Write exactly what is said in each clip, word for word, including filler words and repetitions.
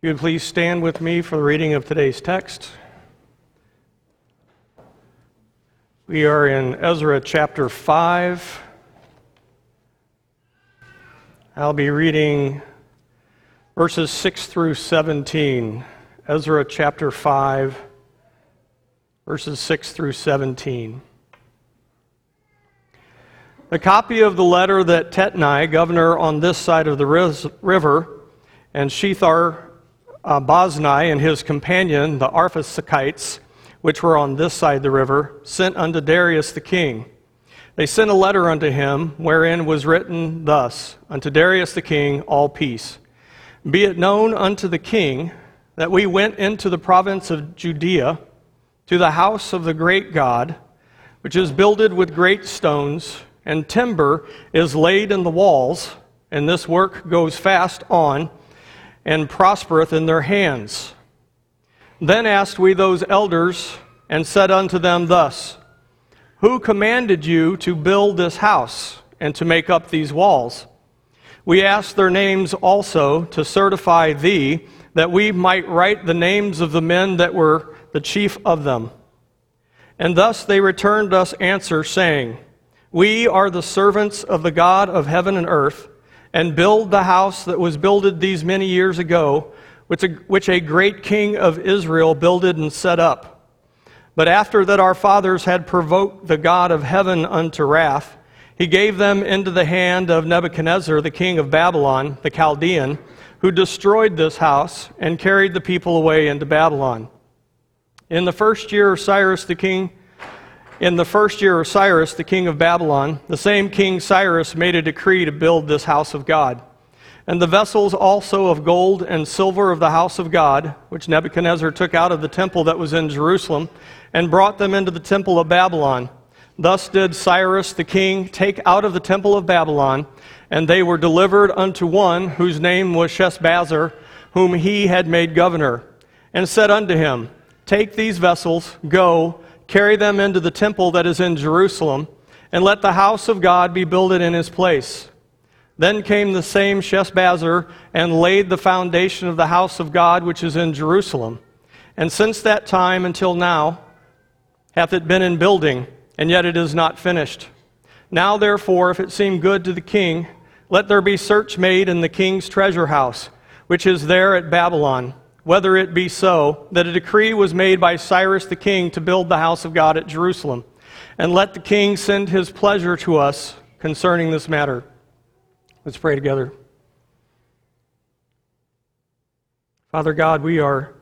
If you would please stand with me for the reading of today's text. We are in Ezra chapter five. I'll be reading verses six through seventeen. Ezra chapter five, verses six through seventeen. A copy of the letter that Tatnai, governor on this side of the river, and Shethar Uh, Bosnai and his companion, the Arphasekites, which were on this side the river, sent unto Darius the king. They sent a letter unto him, wherein was written thus, Unto Darius the king, all peace. Be it known unto the king that we went into the province of Judea, to the house of the great God, which is builded with great stones, and timber is laid in the walls, and this work goes fast on, and prospereth in their hands. Then asked we those elders, and said unto them thus, Who commanded you to build this house, and to make up these walls? We asked their names also, to certify thee, that we might write the names of the men that were the chief of them. And thus they returned us answer, saying, We are the servants of the God of heaven and earth, and build the house that was builded these many years ago, which a, which a great king of Israel builded and set up. But after that our fathers had provoked the God of heaven unto wrath, he gave them into the hand of Nebuchadnezzar, the king of Babylon, the Chaldean, who destroyed this house and carried the people away into Babylon. In the first year of Cyrus the king, In the first year of Cyrus, the king of Babylon, the same king Cyrus made a decree to build this house of God. And the vessels also of gold and silver of the house of God, which Nebuchadnezzar took out of the temple that was in Jerusalem, and brought them into the temple of Babylon. Thus did Cyrus the king take out of the temple of Babylon, and they were delivered unto one whose name was Sheshbazzar, whom he had made governor, and said unto him, Take these vessels, go, carry them into the temple that is in Jerusalem, and let the house of God be builded in his place. Then came the same Sheshbazzar, and laid the foundation of the house of God which is in Jerusalem. And since that time until now hath it been in building, and yet it is not finished. Now therefore, if it seem good to the king, let there be search made in the king's treasure house, which is there at Babylon, whether it be so, that a decree was made by Cyrus the king to build the house of God at Jerusalem, and let the king send his pleasure to us concerning this matter. Let's pray together. Father God, we are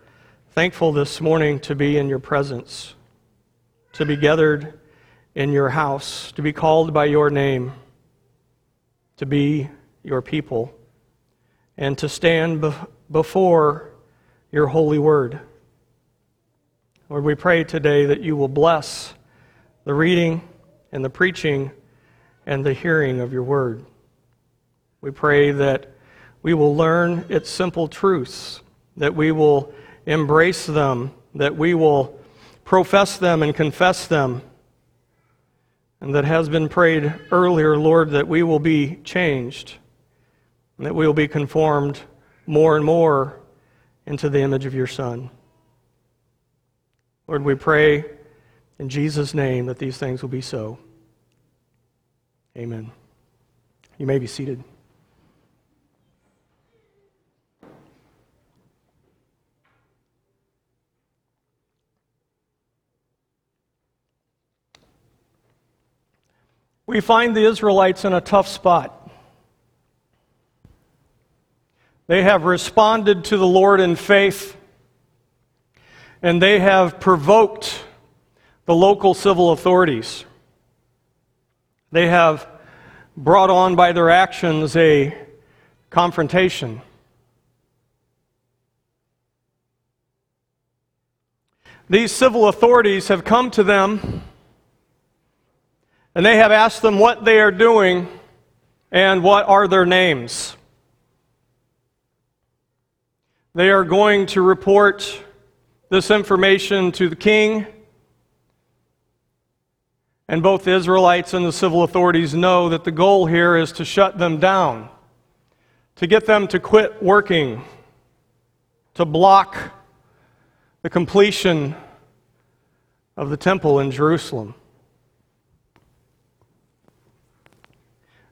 thankful this morning to be in your presence, to be gathered in your house, to be called by your name, to be your people, and to stand be- before your holy word. Lord, we pray today that you will bless the reading and the preaching and the hearing of your word. We pray that we will learn its simple truths, that we will embrace them, that we will profess them and confess them, and that has been prayed earlier, Lord, that we will be changed, and that we will be conformed more and more into the image of your Son. Lord, we pray in Jesus' name that these things will be so. Amen. You may be seated. We find the Israelites in a tough spot. They have responded to the Lord in faith, and they have provoked the local civil authorities. They have brought on by their actions a confrontation. These civil authorities have come to them, and they have asked them what they are doing and what are their names. They are going to report this information to the king, and both the Israelites and the civil authorities know that the goal here is to shut them down, to get them to quit working, to block the completion of the temple in Jerusalem.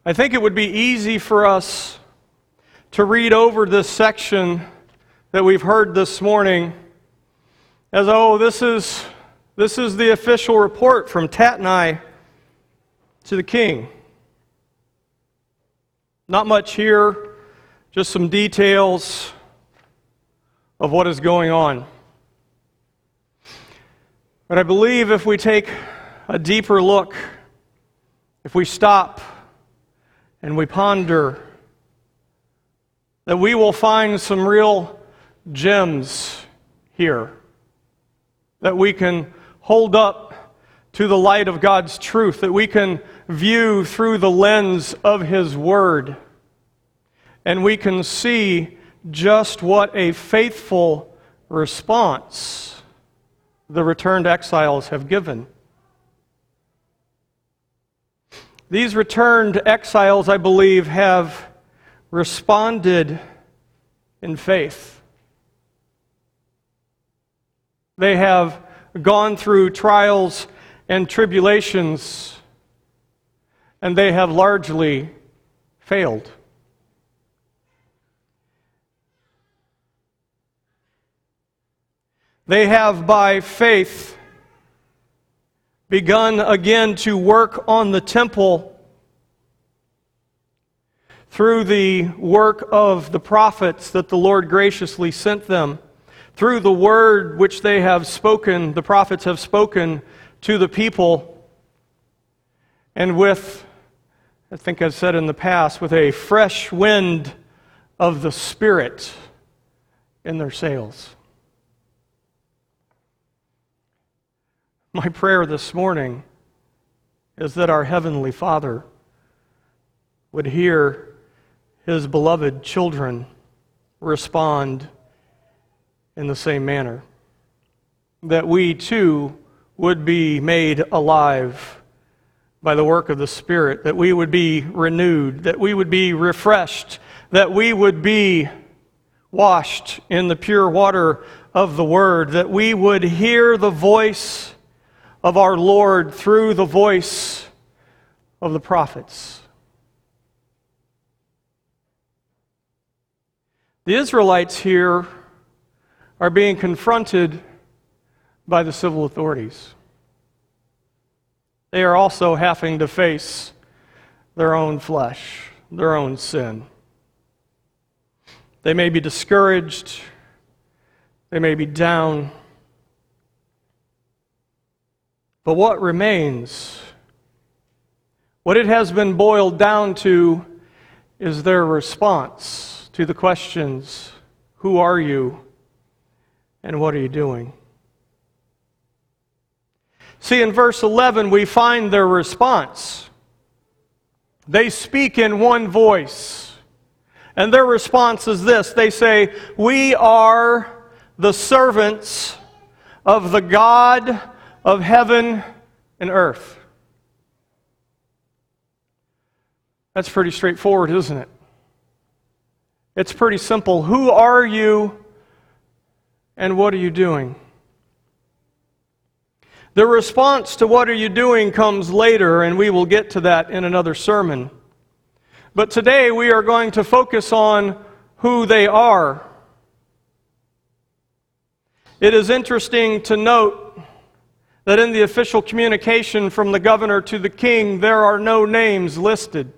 I think it would be easy for us to read over this section that we've heard this morning as, oh, this is, this is the official report from Tatnai to the king. Not much here, just some details of what is going on. But I believe if we take a deeper look, if we stop and we ponder, that we will find some real gems here that we can hold up to the light of God's truth, that we can view through the lens of His Word, and we can see just what a faithful response the returned exiles have given. These returned exiles, I believe, have responded in faith. They have gone through trials and tribulations, and they have largely failed. They have, by faith, begun again to work on the temple through the work of the prophets that the Lord graciously sent them, through the word which they have spoken, the prophets have spoken to the people, and with, I think I've said in the past, with a fresh wind of the Spirit in their sails. My prayer this morning is that our Heavenly Father would hear His beloved children respond in the same manner, that we too would be made alive by the work of the Spirit, that we would be renewed, that we would be refreshed, that we would be washed in the pure water of the Word, that we would hear the voice of our Lord through the voice of the prophets. The Israelites here are being confronted by the civil authorities. They are also having to face their own flesh, their own sin. They may be discouraged, they may be down, but what remains, what it has been boiled down to, is their response to the questions, who are you and what are you doing? See, in verse eleven, we find their response. They speak in one voice, and their response is this. They say, "We are the servants of the God of heaven and earth." That's pretty straightforward, isn't it? It's pretty simple. Who are you and what are you doing? The response to what are you doing comes later, and we will get to that in another sermon. But today we are going to focus on who they are. It is interesting to note that in the official communication from the governor to the king, there are no names listed.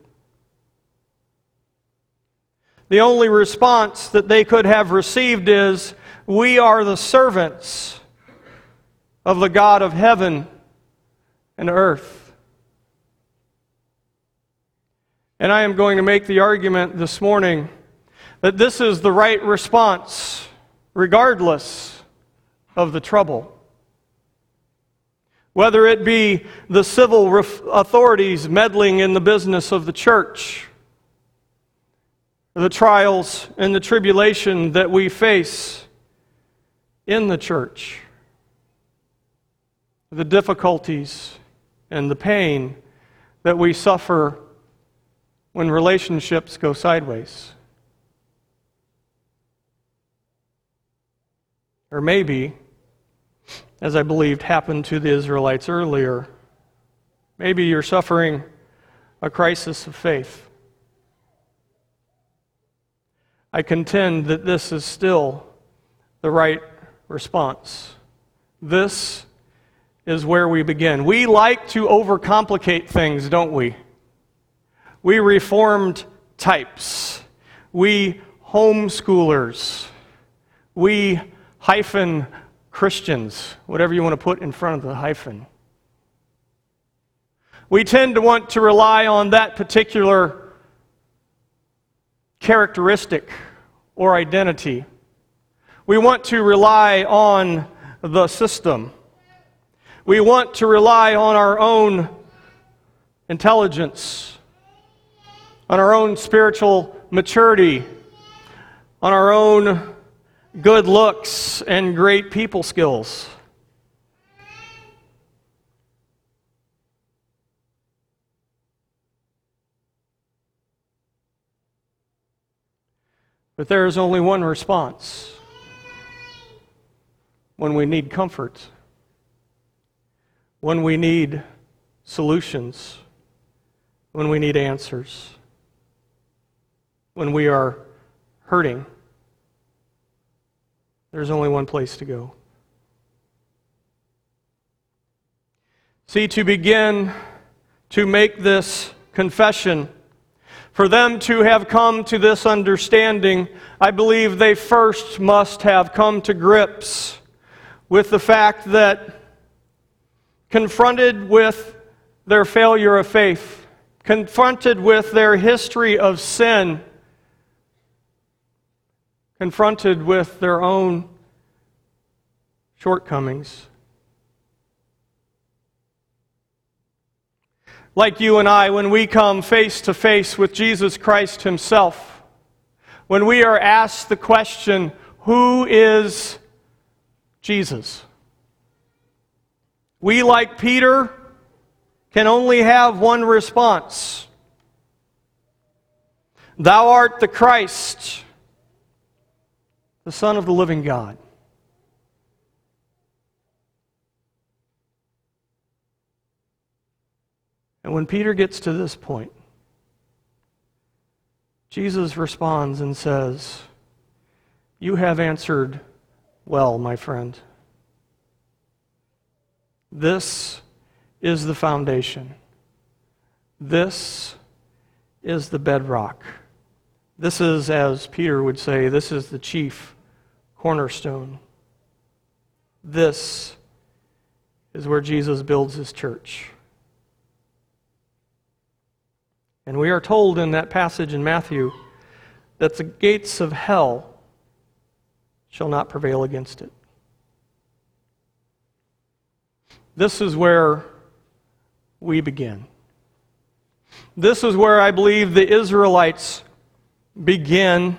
The only response that they could have received is, "We are the servants of the God of heaven and earth." And I am going to make the argument this morning that this is the right response, regardless of the trouble. Whether it be the civil authorities meddling in the business of the church, the trials and the tribulation that we face in the church, the difficulties and the pain that we suffer when relationships go sideways. Or maybe, as I believed happened to the Israelites earlier, maybe you're suffering a crisis of faith. I contend that this is still the right response. This is where we begin. We like to overcomplicate things, don't we? We reformed types. We homeschoolers. We hyphen Christians, whatever you want to put in front of the hyphen. We tend to want to rely on that particular characteristic or identity. We want to rely on the system. We want to rely on our own intelligence, on our own spiritual maturity, on our own good looks and great people skills. But there is only one response when we need comfort, when we need solutions, when we need answers, when we are hurting. There's only one place to go. See, to begin to make this confession, for them to have come to this understanding, I believe they first must have come to grips with the fact that, confronted with their failure of faith, confronted with their history of sin, confronted with their own shortcomings. Like you and I, when we come face to face with Jesus Christ Himself, when we are asked the question, who is Jesus? We, like Peter, can only have one response. Thou art the Christ, the Son of the living God. And when Peter gets to this point, Jesus responds and says, "You have answered well, my friend." This is the foundation. This is the bedrock. This is, as Peter would say, this is the chief cornerstone. This is where Jesus builds His church. And we are told in that passage in Matthew that the gates of hell shall not prevail against it. This is where we begin. This is where I believe the Israelites begin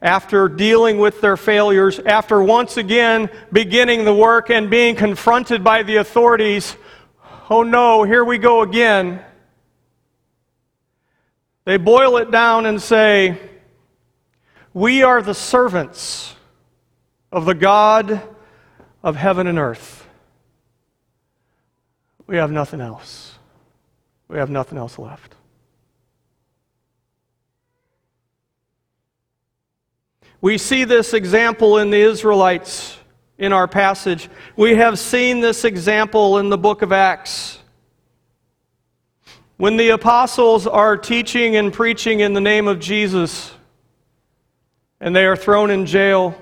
after dealing with their failures, after once again beginning the work and being confronted by the authorities. Oh no, here we go again. They boil it down and say, we are the servants of the God of heaven and earth. We have nothing else. We have nothing else left. We see this example in the Israelites in our passage. We have seen this example in the book of Acts. When the apostles are teaching and preaching in the name of Jesus, and they are thrown in jail,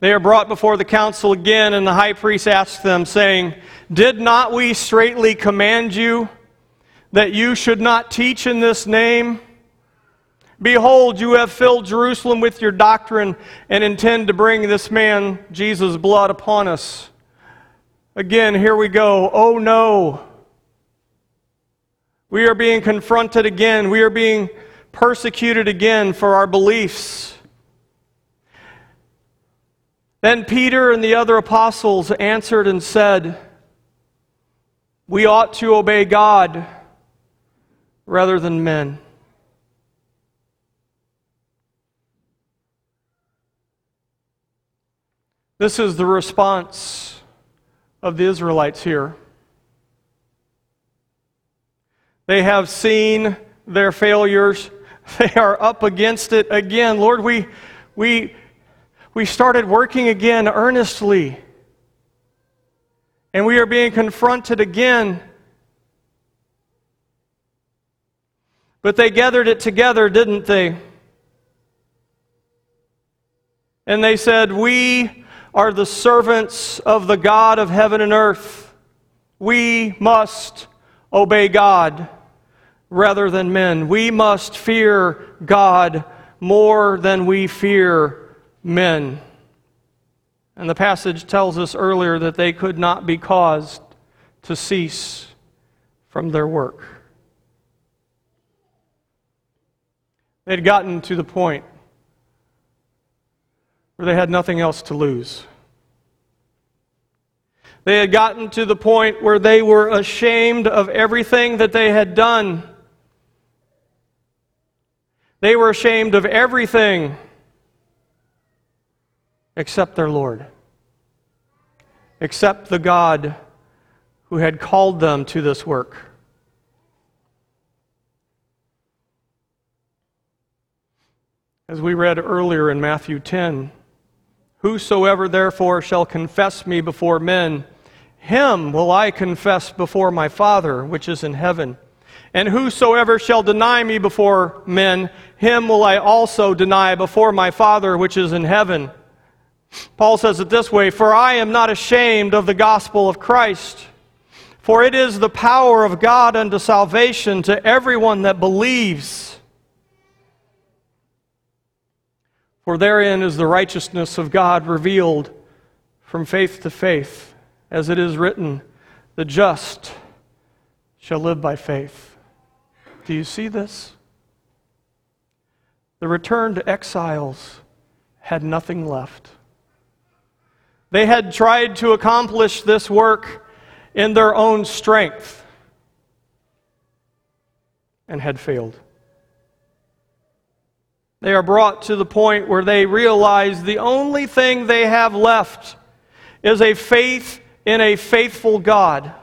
they are brought before the council again, and the high priest asks them, saying, "Did not we straitly command you that you should not teach in this name? Behold, you have filled Jerusalem with your doctrine and intend to bring this man, Jesus' blood, upon us." Again, here we go. Oh no. We are being confronted again. We are being persecuted again for our beliefs. Then Peter and the other apostles answered and said, "We ought to obey God rather than men." This is the response of the Israelites here. They have seen their failures. They are up against it again. Lord, we we we started working again earnestly. And we are being confronted again. But they gathered it together, didn't they? And they said, "We are the servants of the God of heaven and earth. We must obey God rather than men. We must fear God more than we fear men." And the passage tells us earlier that they could not be caused to cease from their work. They'd gotten to the point where they had nothing else to lose. They had gotten to the point where they were ashamed of everything that they had done. They were ashamed of everything except their Lord, except the God who had called them to this work. As we read earlier in Matthew ten, "Whosoever therefore shall confess me before men, him will I confess before my Father which is in heaven. And whosoever shall deny me before men, him will I also deny before my Father which is in heaven." Paul says it this way, "For I am not ashamed of the gospel of Christ, for it is the power of God unto salvation to everyone that believes. For therein is the righteousness of God revealed from faith to faith, as it is written, the just shall live by faith." Do you see this? The returned exiles had nothing left. They had tried to accomplish this work in their own strength and had failed. They are brought to the point where they realize the only thing they have left is a faith in a faithful God.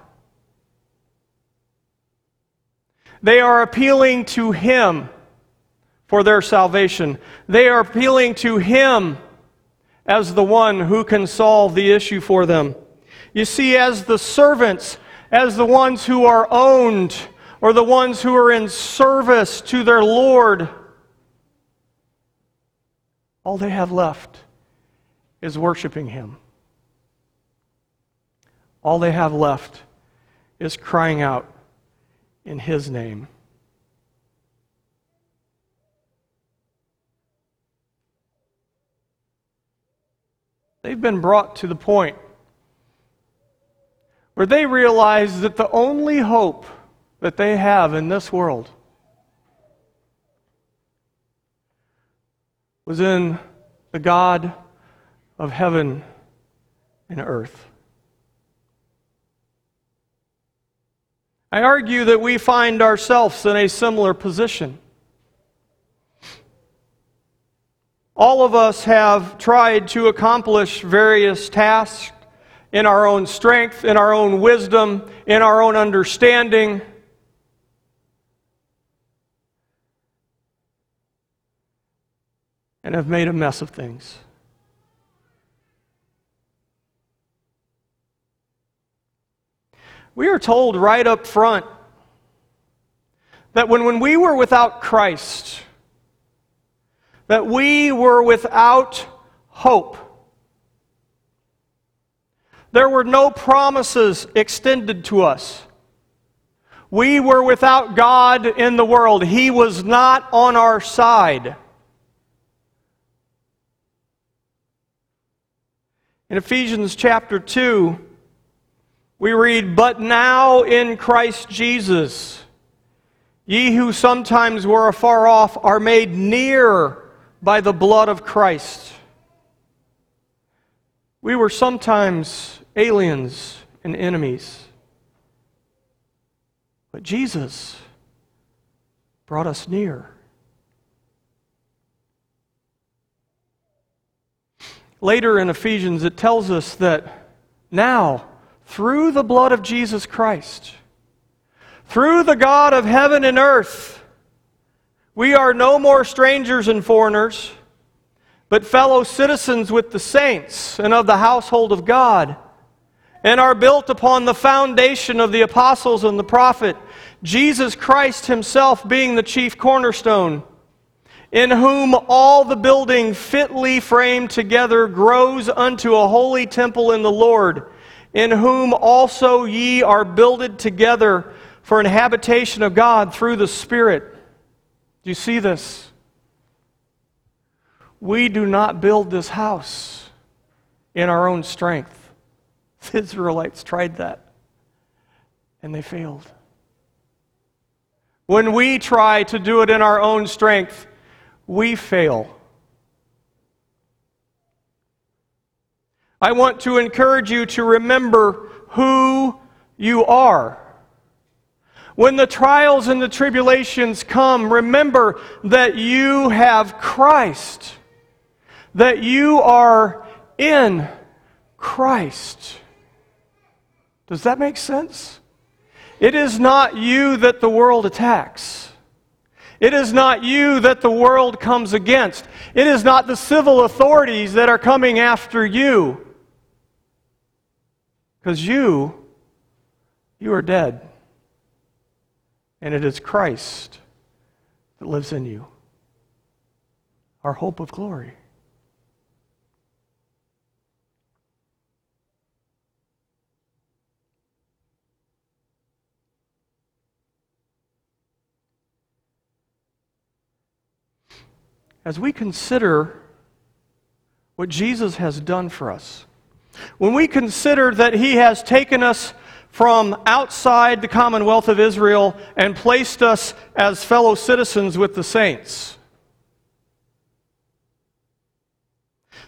They are appealing to Him for their salvation. They are appealing to Him as the one who can solve the issue for them. You see, as the servants, as the ones who are owned, or the ones who are in service to their Lord, all they have left is worshiping Him. All they have left is crying out in His name. They've been brought to the point where they realize that the only hope that they have in this world was in the God of heaven and earth. I argue that we find ourselves in a similar position. All of us have tried to accomplish various tasks in our own strength, in our own wisdom, in our own understanding. And have made a mess of things. We are told right up front that when, when we were without Christ, that we were without hope. There were no promises extended to us. We were without God in the world. He was not on our side. In Ephesians chapter two, we read, "But now in Christ Jesus, ye who sometimes were afar off are made near by the blood of Christ." We were sometimes aliens and enemies, but Jesus brought us near. Later in Ephesians, it tells us that now, through the blood of Jesus Christ, through the God of heaven and earth, we are no more strangers and foreigners, but fellow citizens with the saints and of the household of God, and are built upon the foundation of the apostles and the prophet, Jesus Christ himself being the chief cornerstone, in whom all the building fitly framed together grows unto a holy temple in the Lord, in whom also ye are builded together for an habitation of God through the Spirit. Do you see this? We do not build this house in our own strength. The Israelites tried that, and they failed. When we try to do it in our own strength, we fail. I want to encourage you to remember who you are. When the trials and the tribulations come, remember that you have Christ, that you are in Christ. Does that make sense? It is not you that the world attacks. It is not you that the world comes against. It is not the civil authorities that are coming after you. Because you, you are dead. And it is Christ that lives in you, our hope of glory. As we consider what Jesus has done for us, when we consider that he has taken us from outside the commonwealth of Israel and placed us as fellow citizens with the saints.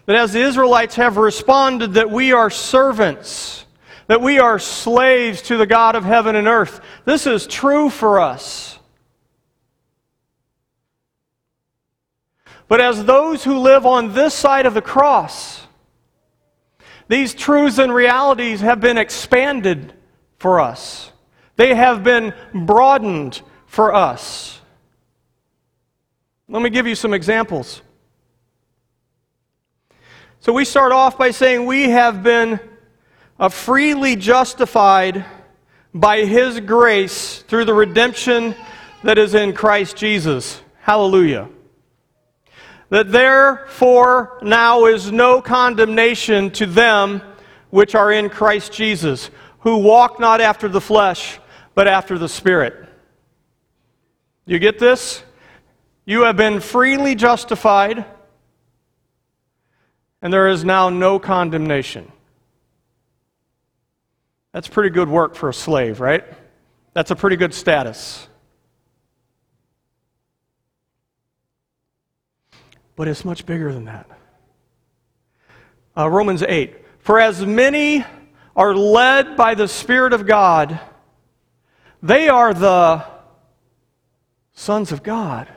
That as the Israelites have responded, that we are servants, that we are slaves to the God of heaven and earth. This is true for us. But as those who live on this side of the cross, these truths and realities have been expanded for us. They have been broadened for us. Let me give you some examples. So we start off by saying we have been freely justified by His grace through the redemption that is in Christ Jesus. Hallelujah. That therefore now is no condemnation to them which are in Christ Jesus, who walk not after the flesh, but after the Spirit. You get this? You have been freely justified, and there is now no condemnation. That's pretty good work for a slave, right? That's a pretty good status. But it's much bigger than that. Uh, Romans eight. For as many are led by the Spirit of God, they are the sons of God.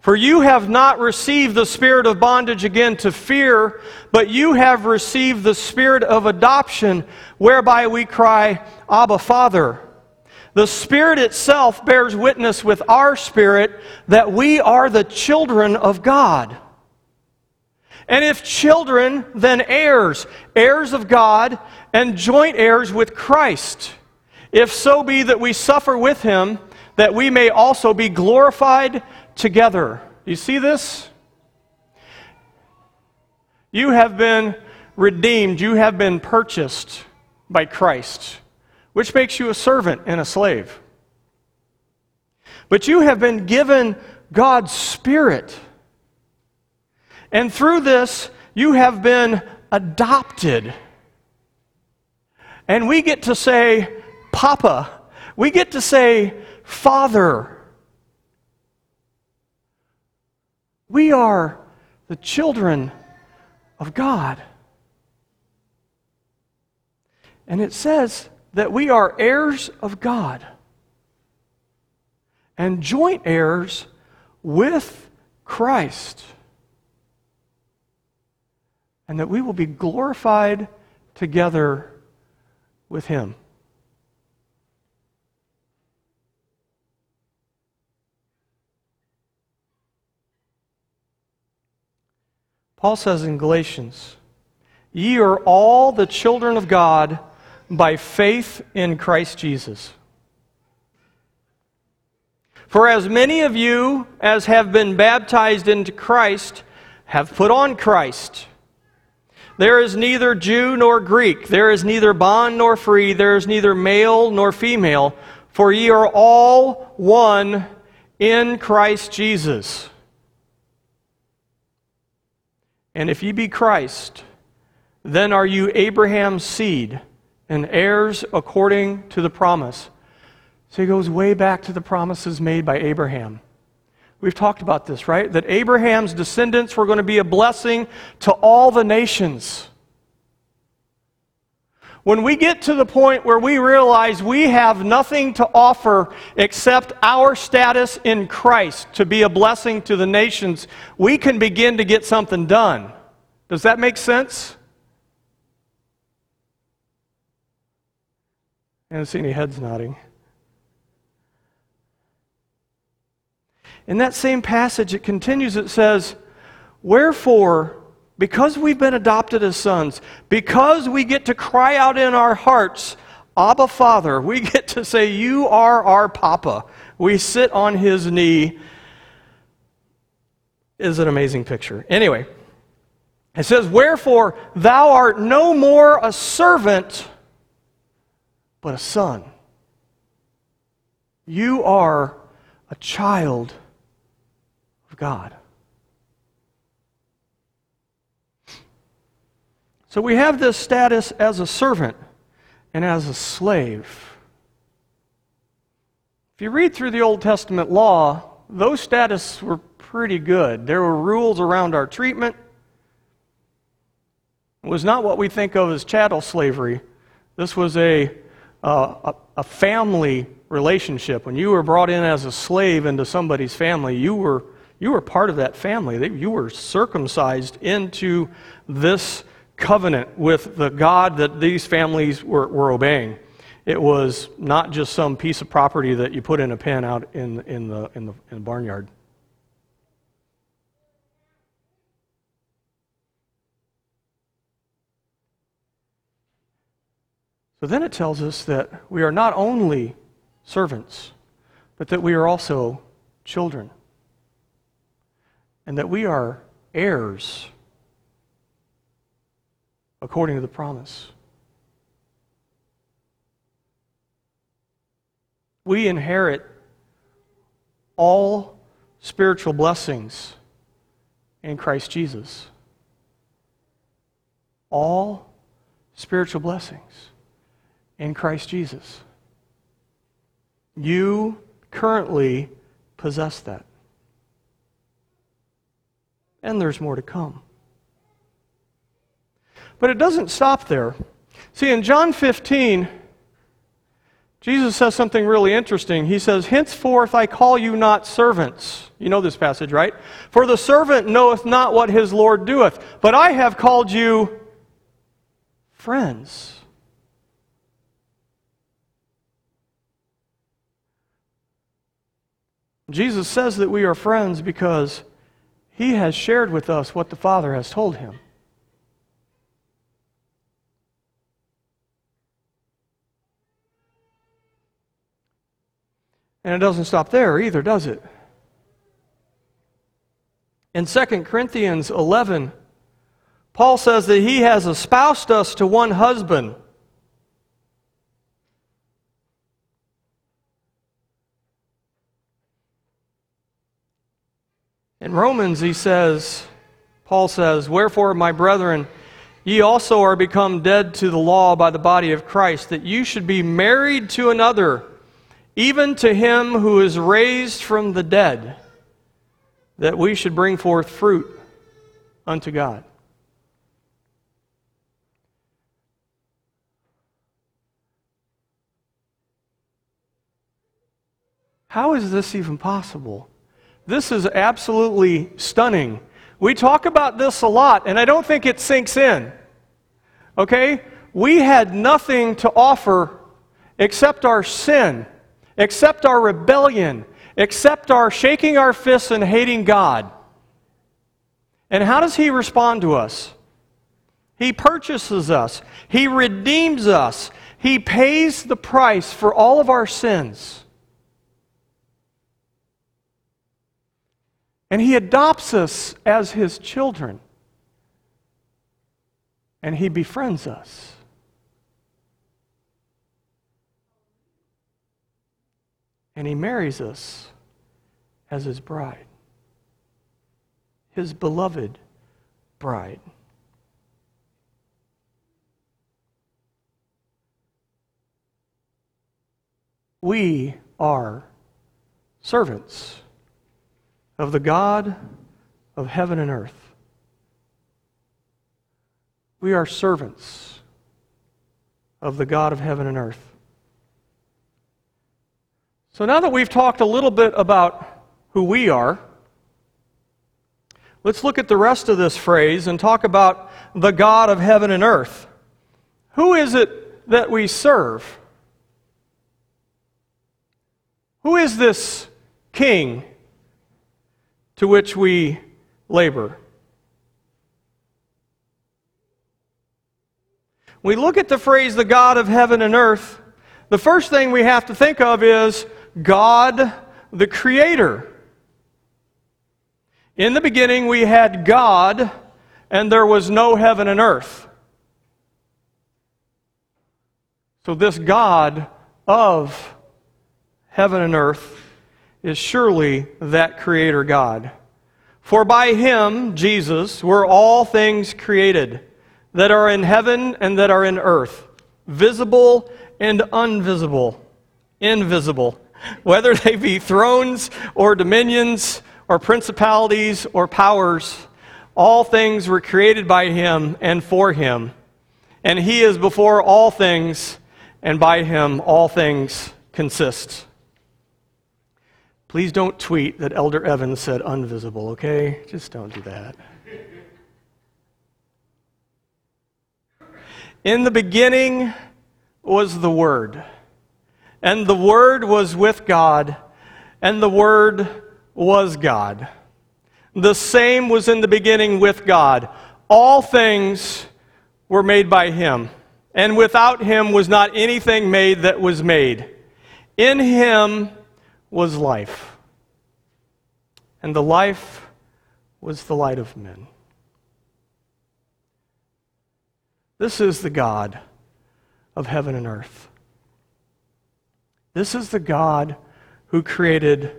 For you have not received the spirit of bondage again to fear, but you have received the Spirit of adoption, whereby we cry, Abba, Father. The Spirit itself bears witness with our spirit that we are the children of God. And if children, then heirs, heirs of God, and joint heirs with Christ, if so be that we suffer with Him, that we may also be glorified together. You see this? You have been redeemed. You have been purchased by Christ, which makes you a servant and a slave. But you have been given God's Spirit. And through this, you have been adopted. And we get to say, Papa. We get to say, Father. We are the children of God. And it says that we are heirs of God and joint heirs with Christ. and that we will be glorified together with him. Paul says in Galatians, "Ye are all the children of God by faith in Christ Jesus. For as many of you as have been baptized into Christ have put on Christ. There is neither Jew nor Greek, there is neither bond nor free, there is neither male nor female, for ye are all one in Christ Jesus. And if ye be Christ, then are you Abraham's seed, and heirs according to the promise." So he goes way back to the promises made by Abraham. We've talked about this, right? That Abraham's descendants were going to be a blessing to all the nations. When we get to the point where we realize we have nothing to offer except our status in Christ to be a blessing to the nations, we can begin to get something done. Does that make sense? I don't see any heads nodding. In that same passage, it continues, it says, "Wherefore, because we've been adopted as sons, because we get to cry out in our hearts, Abba, Father," we get to say, "You are our Papa." We sit on his knee. It's an amazing picture. Anyway, it says, "Wherefore, thou art no more a servant, but a son." You are a child of God. So we have this status as a servant and as a slave. If you read through the Old Testament law, those statuses were pretty good. There were rules around our treatment. It was not what we think of as chattel slavery. This was a, uh, a family relationship. When you were brought in as a slave into somebody's family, you were, you were part of that family. You were circumcised into this covenant with the God that these families were, were obeying. It was not just some piece of property that you put in a pen out in, in, the, in, the, in the barnyard. So then it tells us that we are not only servants, but that we are also children, and that we are heirs according to the promise. We inherit all spiritual blessings in Christ Jesus. All spiritual blessings in Christ Jesus. You currently possess that. And there's more to come. But it doesn't stop there. See, in John fifteen, Jesus says something really interesting. He says, "Henceforth I call you not servants." You know this passage, right? "For the servant knoweth not what his Lord doeth, but I have called you friends." Jesus says that we are friends because he has shared with us what the Father has told him. And it doesn't stop there either, does it? In Second Corinthians eleven, Paul says that he has espoused us to one husband. In Romans, he says, Paul says, "Wherefore, my brethren, ye also are become dead to the law by the body of Christ, that you should be married to another, even to him who is raised from the dead, that we should bring forth fruit unto God." How is this even possible? This is absolutely stunning We talk about this a lot, and I don't think it sinks in. Okay? We had nothing to offer except our sin, except our rebellion, except our shaking our fists and hating God. And how does He respond to us? He purchases us. He redeems us. He pays the price for all of our sins. And He adopts us as His children. And He befriends us. And He marries us as His bride. His beloved bride. We are servants of the God of heaven and earth. We are servants of the God of heaven and earth. So now that we've talked a little bit about who we are, let's look at the rest of this phrase and talk about the God of heaven and earth. Who is it that we serve? Who is this king to which we labor? We look at the phrase, the God of heaven and earth, the first thing we have to think of is God the Creator. In the beginning we had God, and there was no heaven and earth. So this God of heaven and earth is surely that Creator God. For by Him, Jesus, were all things created, that are in heaven and that are in earth, visible and invisible, invisible, whether they be thrones or dominions or principalities or powers, all things were created by Him and for Him. And He is before all things, and by Him all things consist. Please don't tweet that Elder Evans said invisible, okay? Just don't do that. In the beginning was the Word, and the Word was with God, and the Word was God. The same was in the beginning with God. All things were made by Him, and without Him was not anything made that was made. In Him was life, and the life was the light of men. This is the God of heaven and earth. This is the God who created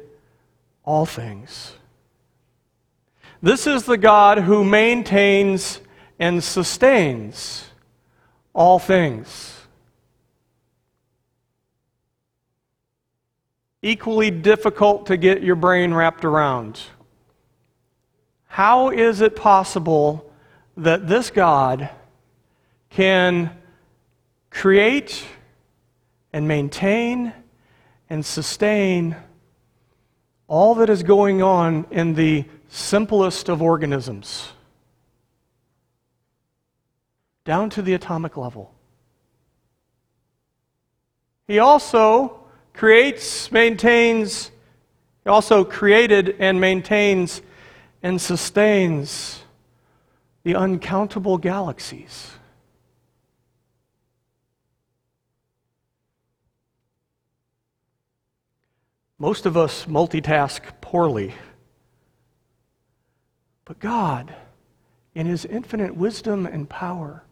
all things. This is the God who maintains and sustains all things. Equally difficult to get your brain wrapped around. How is it possible that this God can create and maintain and sustain all that is going on in the simplest of organisms, down to the atomic level? He also creates, maintains, he also created and maintains and sustains the uncountable galaxies. Most of us multitask poorly. But God, in His infinite wisdom and power,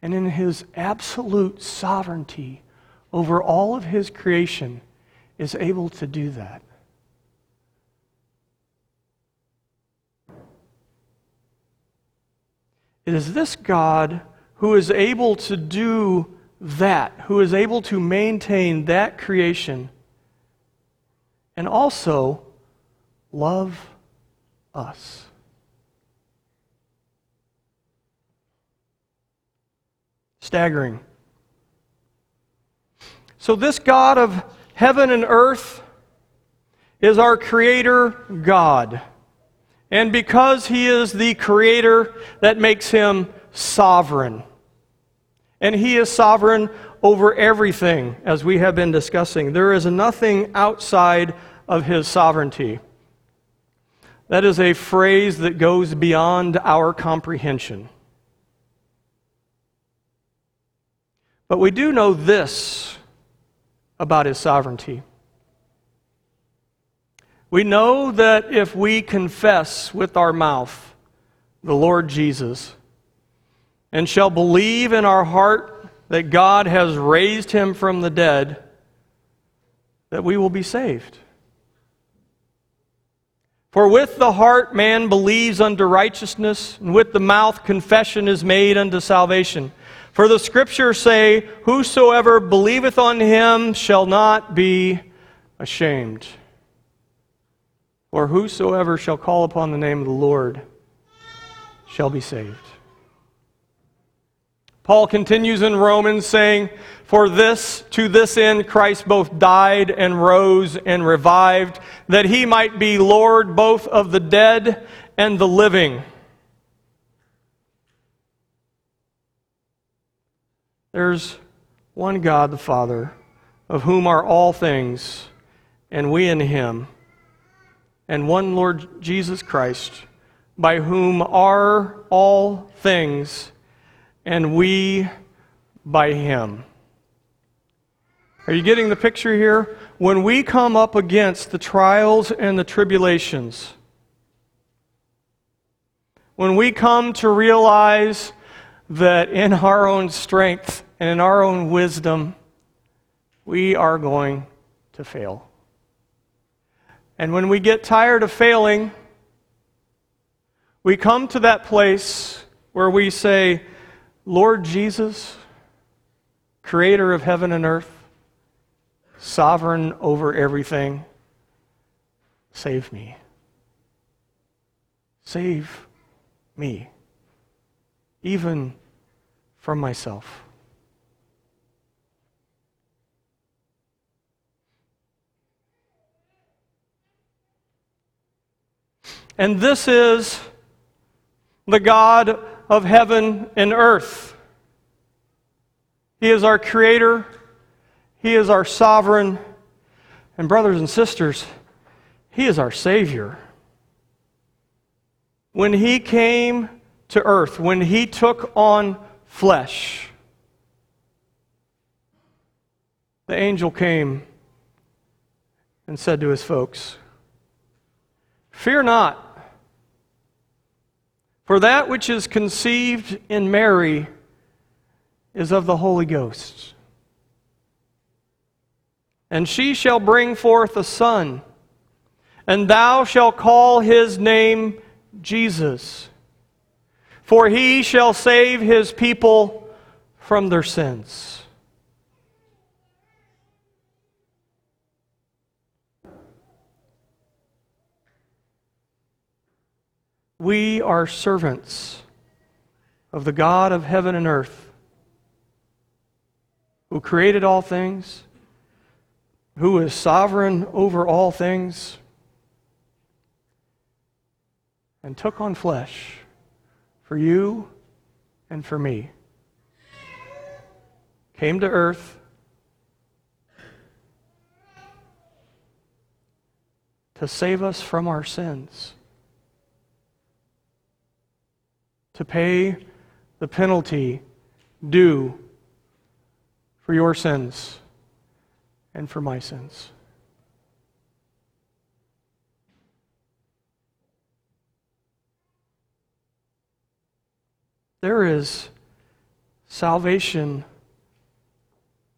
and in His absolute sovereignty over all of His creation, is able to do that. It is this God who is able to do that, who is able to maintain that creation, and also love us. Staggering. So this God of heaven and earth is our Creator God. And because he is the creator, that makes him sovereign. And he is sovereign over everything, as we have been discussing. There is nothing outside of his sovereignty. That is a phrase that goes beyond our comprehension. But we do know this about his sovereignty. We know that if we confess with our mouth the Lord Jesus and shall believe in our heart that God has raised him from the dead, that we will be saved. For with the heart man believes unto righteousness, and with the mouth confession is made unto salvation. For the Scriptures say, whosoever believeth on him shall not be ashamed. Or whosoever shall call upon the name of the Lord shall be saved. Paul continues in Romans saying, for this, to this end Christ both died and rose and revived, that he might be Lord both of the dead and the living. There's one God, the Father, of whom are all things, and we in him, and one Lord Jesus Christ, by whom are all things, and we by him. Are you getting the picture here? When we come up against the trials and the tribulations, when we come to realize that in our own strength and in our own wisdom, we are going to fail. And when we get tired of failing, we come to that place where we say, Lord Jesus, creator of heaven and earth, sovereign over everything, save me. Save me, even from myself. And this is the God of heaven and earth. He is our creator. He is our sovereign. And brothers and sisters, he is our Savior. When he came to earth, when he took on flesh, the angel came and said to his folks, fear not, for that which is conceived in Mary is of the Holy Ghost. And she shall bring forth a son, and thou shalt call his name Jesus, for he shall save his people from their sins. We are servants of the God of heaven and earth, who created all things, who is sovereign over all things, and took on flesh for you and for me. Came to earth to save us from our sins, to pay the penalty due for your sins and for my sins. There is salvation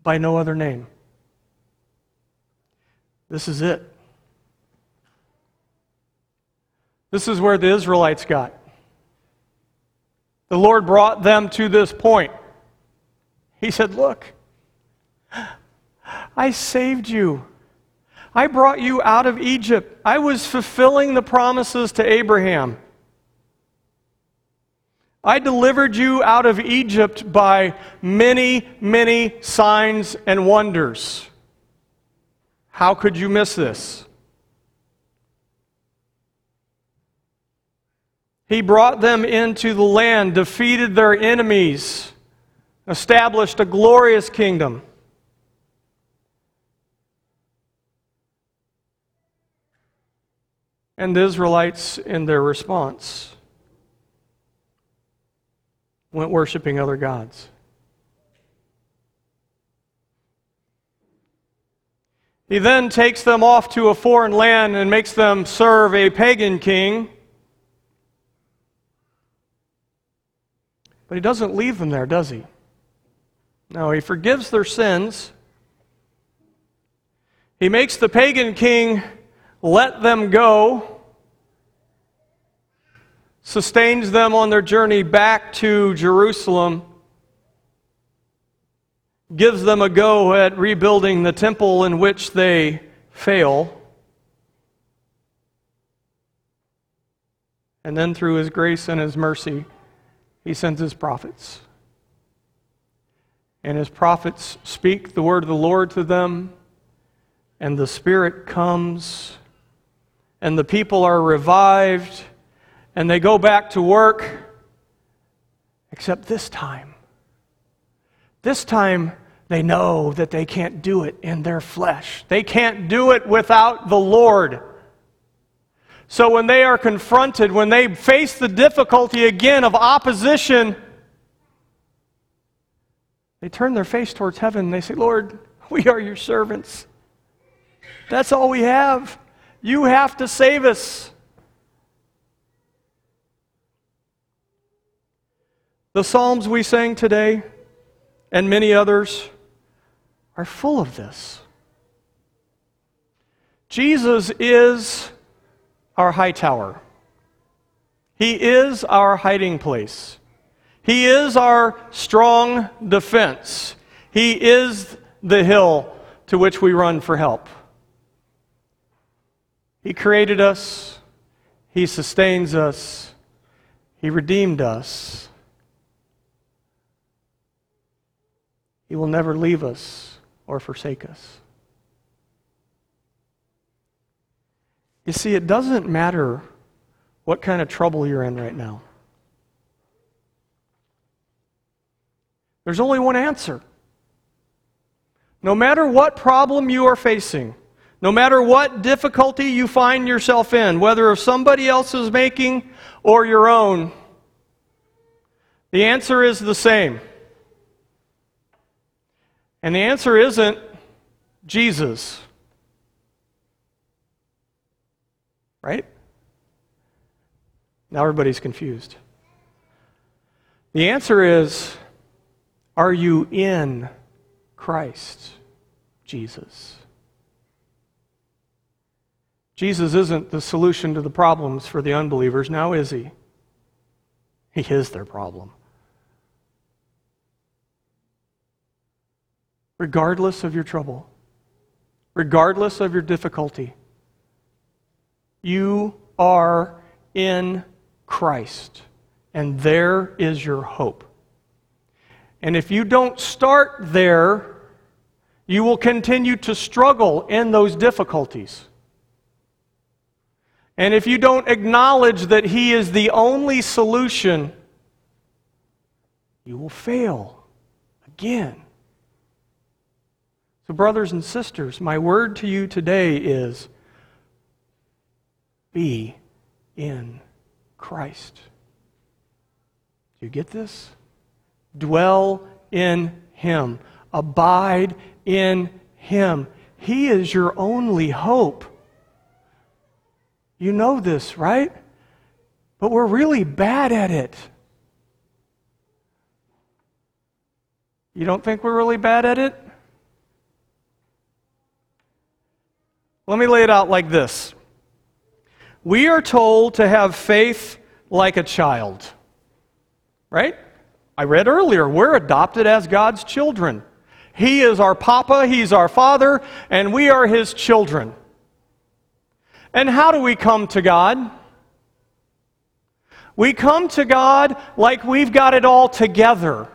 by no other name. This is it. This is where the Israelites got. The Lord brought them to this point. He said, look, I saved you. I brought you out of Egypt. I was fulfilling the promises to Abraham. I delivered you out of Egypt by many, many signs and wonders. How could you miss this? He brought them into the land, defeated their enemies, established a glorious kingdom. And the Israelites, in their response, went worshiping other gods. He then takes them off to a foreign land and makes them serve a pagan king. But he doesn't leave them there, does he? No, he forgives their sins. He makes the pagan king let them go, sustains them on their journey back to Jerusalem, gives them a go at rebuilding the temple in which they fail, and then through His grace and His mercy, He sends His prophets. And His prophets speak the word of the Lord to them, and the Spirit comes, and the people are revived, and they go back to work, except this time. This time, they know that they can't do it in their flesh. They can't do it without the Lord. So when they are confronted, when they face the difficulty again of opposition, they turn their face towards heaven and they say, Lord, we are your servants. That's all we have. You have to save us. The Psalms we sang today, and many others, are full of this. Jesus is our high tower. He is our hiding place. He is our strong defense. He is the hill to which we run for help. He created us. He sustains us. He redeemed us. He will never leave us or forsake us. You see, it doesn't matter what kind of trouble you're in right now. There's only one answer. No matter what problem you are facing, no matter what difficulty you find yourself in, whether of somebody else's making or your own, the answer is the same. And the answer isn't Jesus. Right? Now everybody's confused. The answer is, are you in Christ Jesus? Jesus isn't the solution to the problems for the unbelievers, now is He? He is their problem. Regardless of your trouble, regardless of your difficulty, you are in Christ, and there is your hope. And if you don't start there, you will continue to struggle in those difficulties. And if you don't acknowledge that He is the only solution, you will fail again. So brothers and sisters, my word to you today is, be in Christ. Do you get this? Dwell in Him. Abide in Him. He is your only hope. You know this, right? But we're really bad at it. You don't think we're really bad at it? Let me lay it out like this. We are told to have faith like a child. Right? I read earlier, we're adopted as God's children. He is our papa, He's our Father, and we are His children. And how do we come to God? We come to God like we've got it all together.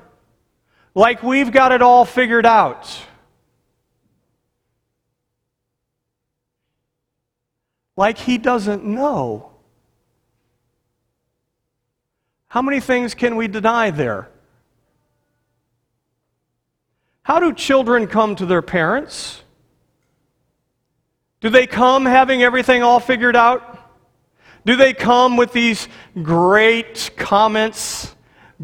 Like we've got it all figured out. Like He doesn't know. How many things can we deny there? How do children come to their parents? Do they come having everything all figured out? Do they come with these great comments,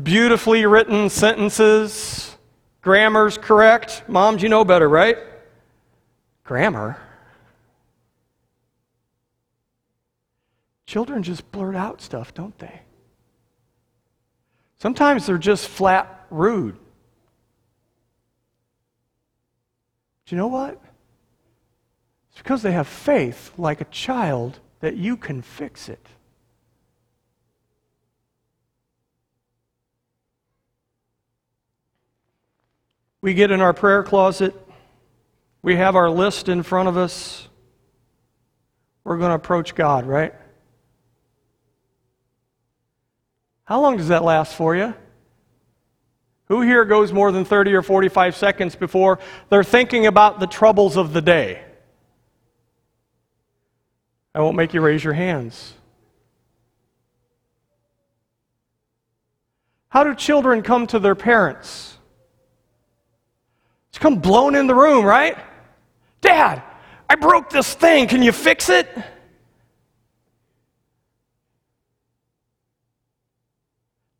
beautifully written sentences? Grammar's correct. Moms, you know better, right? Grammar. Children just blurt out stuff, don't they? Sometimes they're just flat rude. Do you know what? It's because they have faith like a child that you can fix it. We get in our prayer closet. We have our list in front of us. We're going to approach God, right? How long does that last for you? Who here goes more than thirty or forty-five seconds before they're thinking about the troubles of the day? I won't make you raise your hands. How do children come to their parents? It's come blown in the room, right? Dad, I broke this thing. Can you fix it?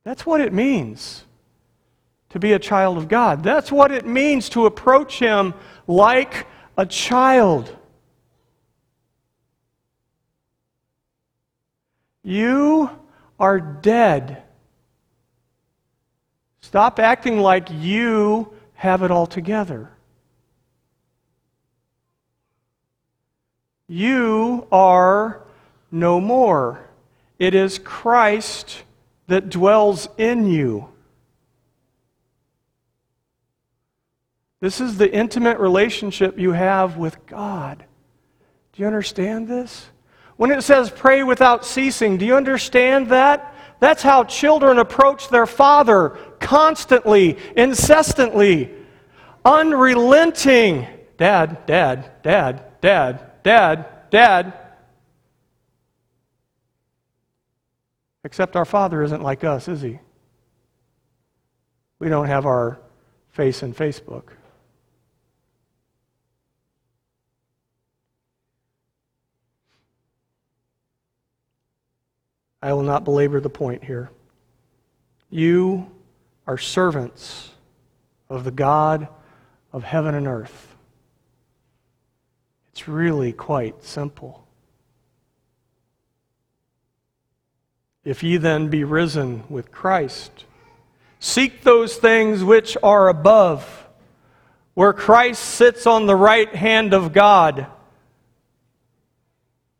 That's what it means to be a child of God. That's what it means to approach Him like a child. You are dead. Stop acting like you have it all together. You are no more. It is Christ that dwells in you. This is the intimate relationship you have with God. Do you understand this? When it says pray without ceasing, do you understand that? That's how children approach their Father constantly, incessantly, unrelenting. Dad, Dad, Dad, Dad, Dad, Dad. Except our Father isn't like us, is He? We don't have our face in Facebook. I will not belabor the point here. You are servants of the God of heaven and earth. It's really quite simple. If ye then be risen with Christ, seek those things which are above, where Christ sits on the right hand of God.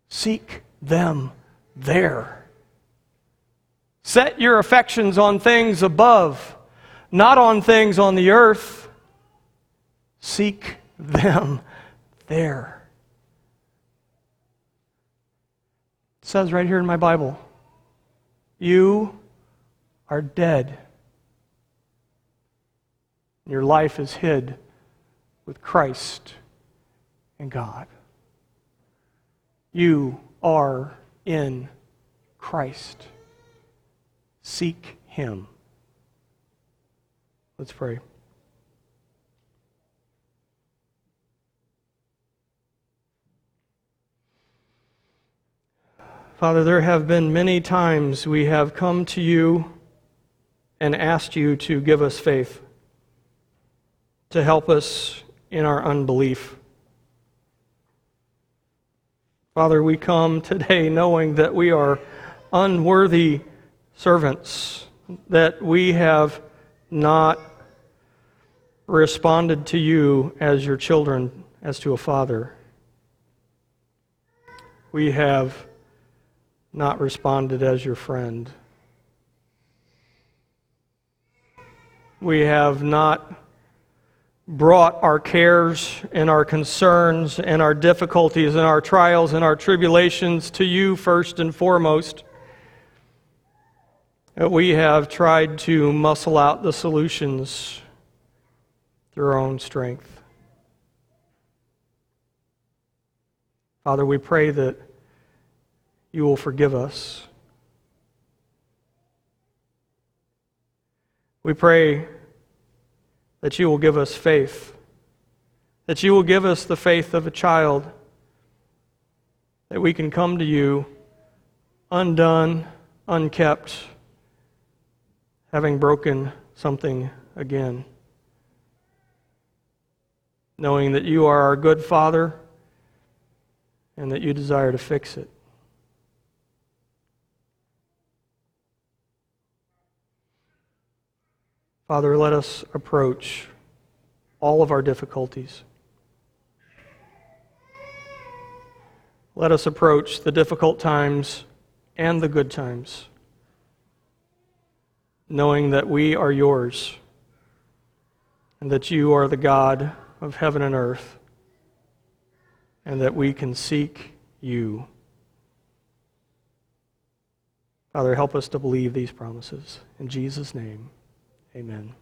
Seek them there. Set your affections on things above, not on things on the earth. Seek them there. It says right here in my Bible, you are dead. Your life is hid with Christ and God. You are in Christ. Seek Him. Let's pray. Father, there have been many times we have come to You and asked You to give us faith, to help us in our unbelief. Father, we come today knowing that we are unworthy servants, that we have not responded to You as Your children, as to a Father. We have not responded as Your friend. We have not brought our cares and our concerns and our difficulties and our trials and our tribulations to You first and foremost. We have tried to muscle out the solutions through our own strength. Father, we pray that You will forgive us. We pray that you will give us faith, that you will give us the faith of a child, that we can come to you undone, unkept, having broken something again, knowing that you are our good Father and that you desire to fix it. Father, let us approach all of our difficulties. Let us approach the difficult times and the good times, knowing that we are yours and that you are the God of heaven and earth, and that we can seek you. Father, help us to believe these promises. In Jesus' name, amen.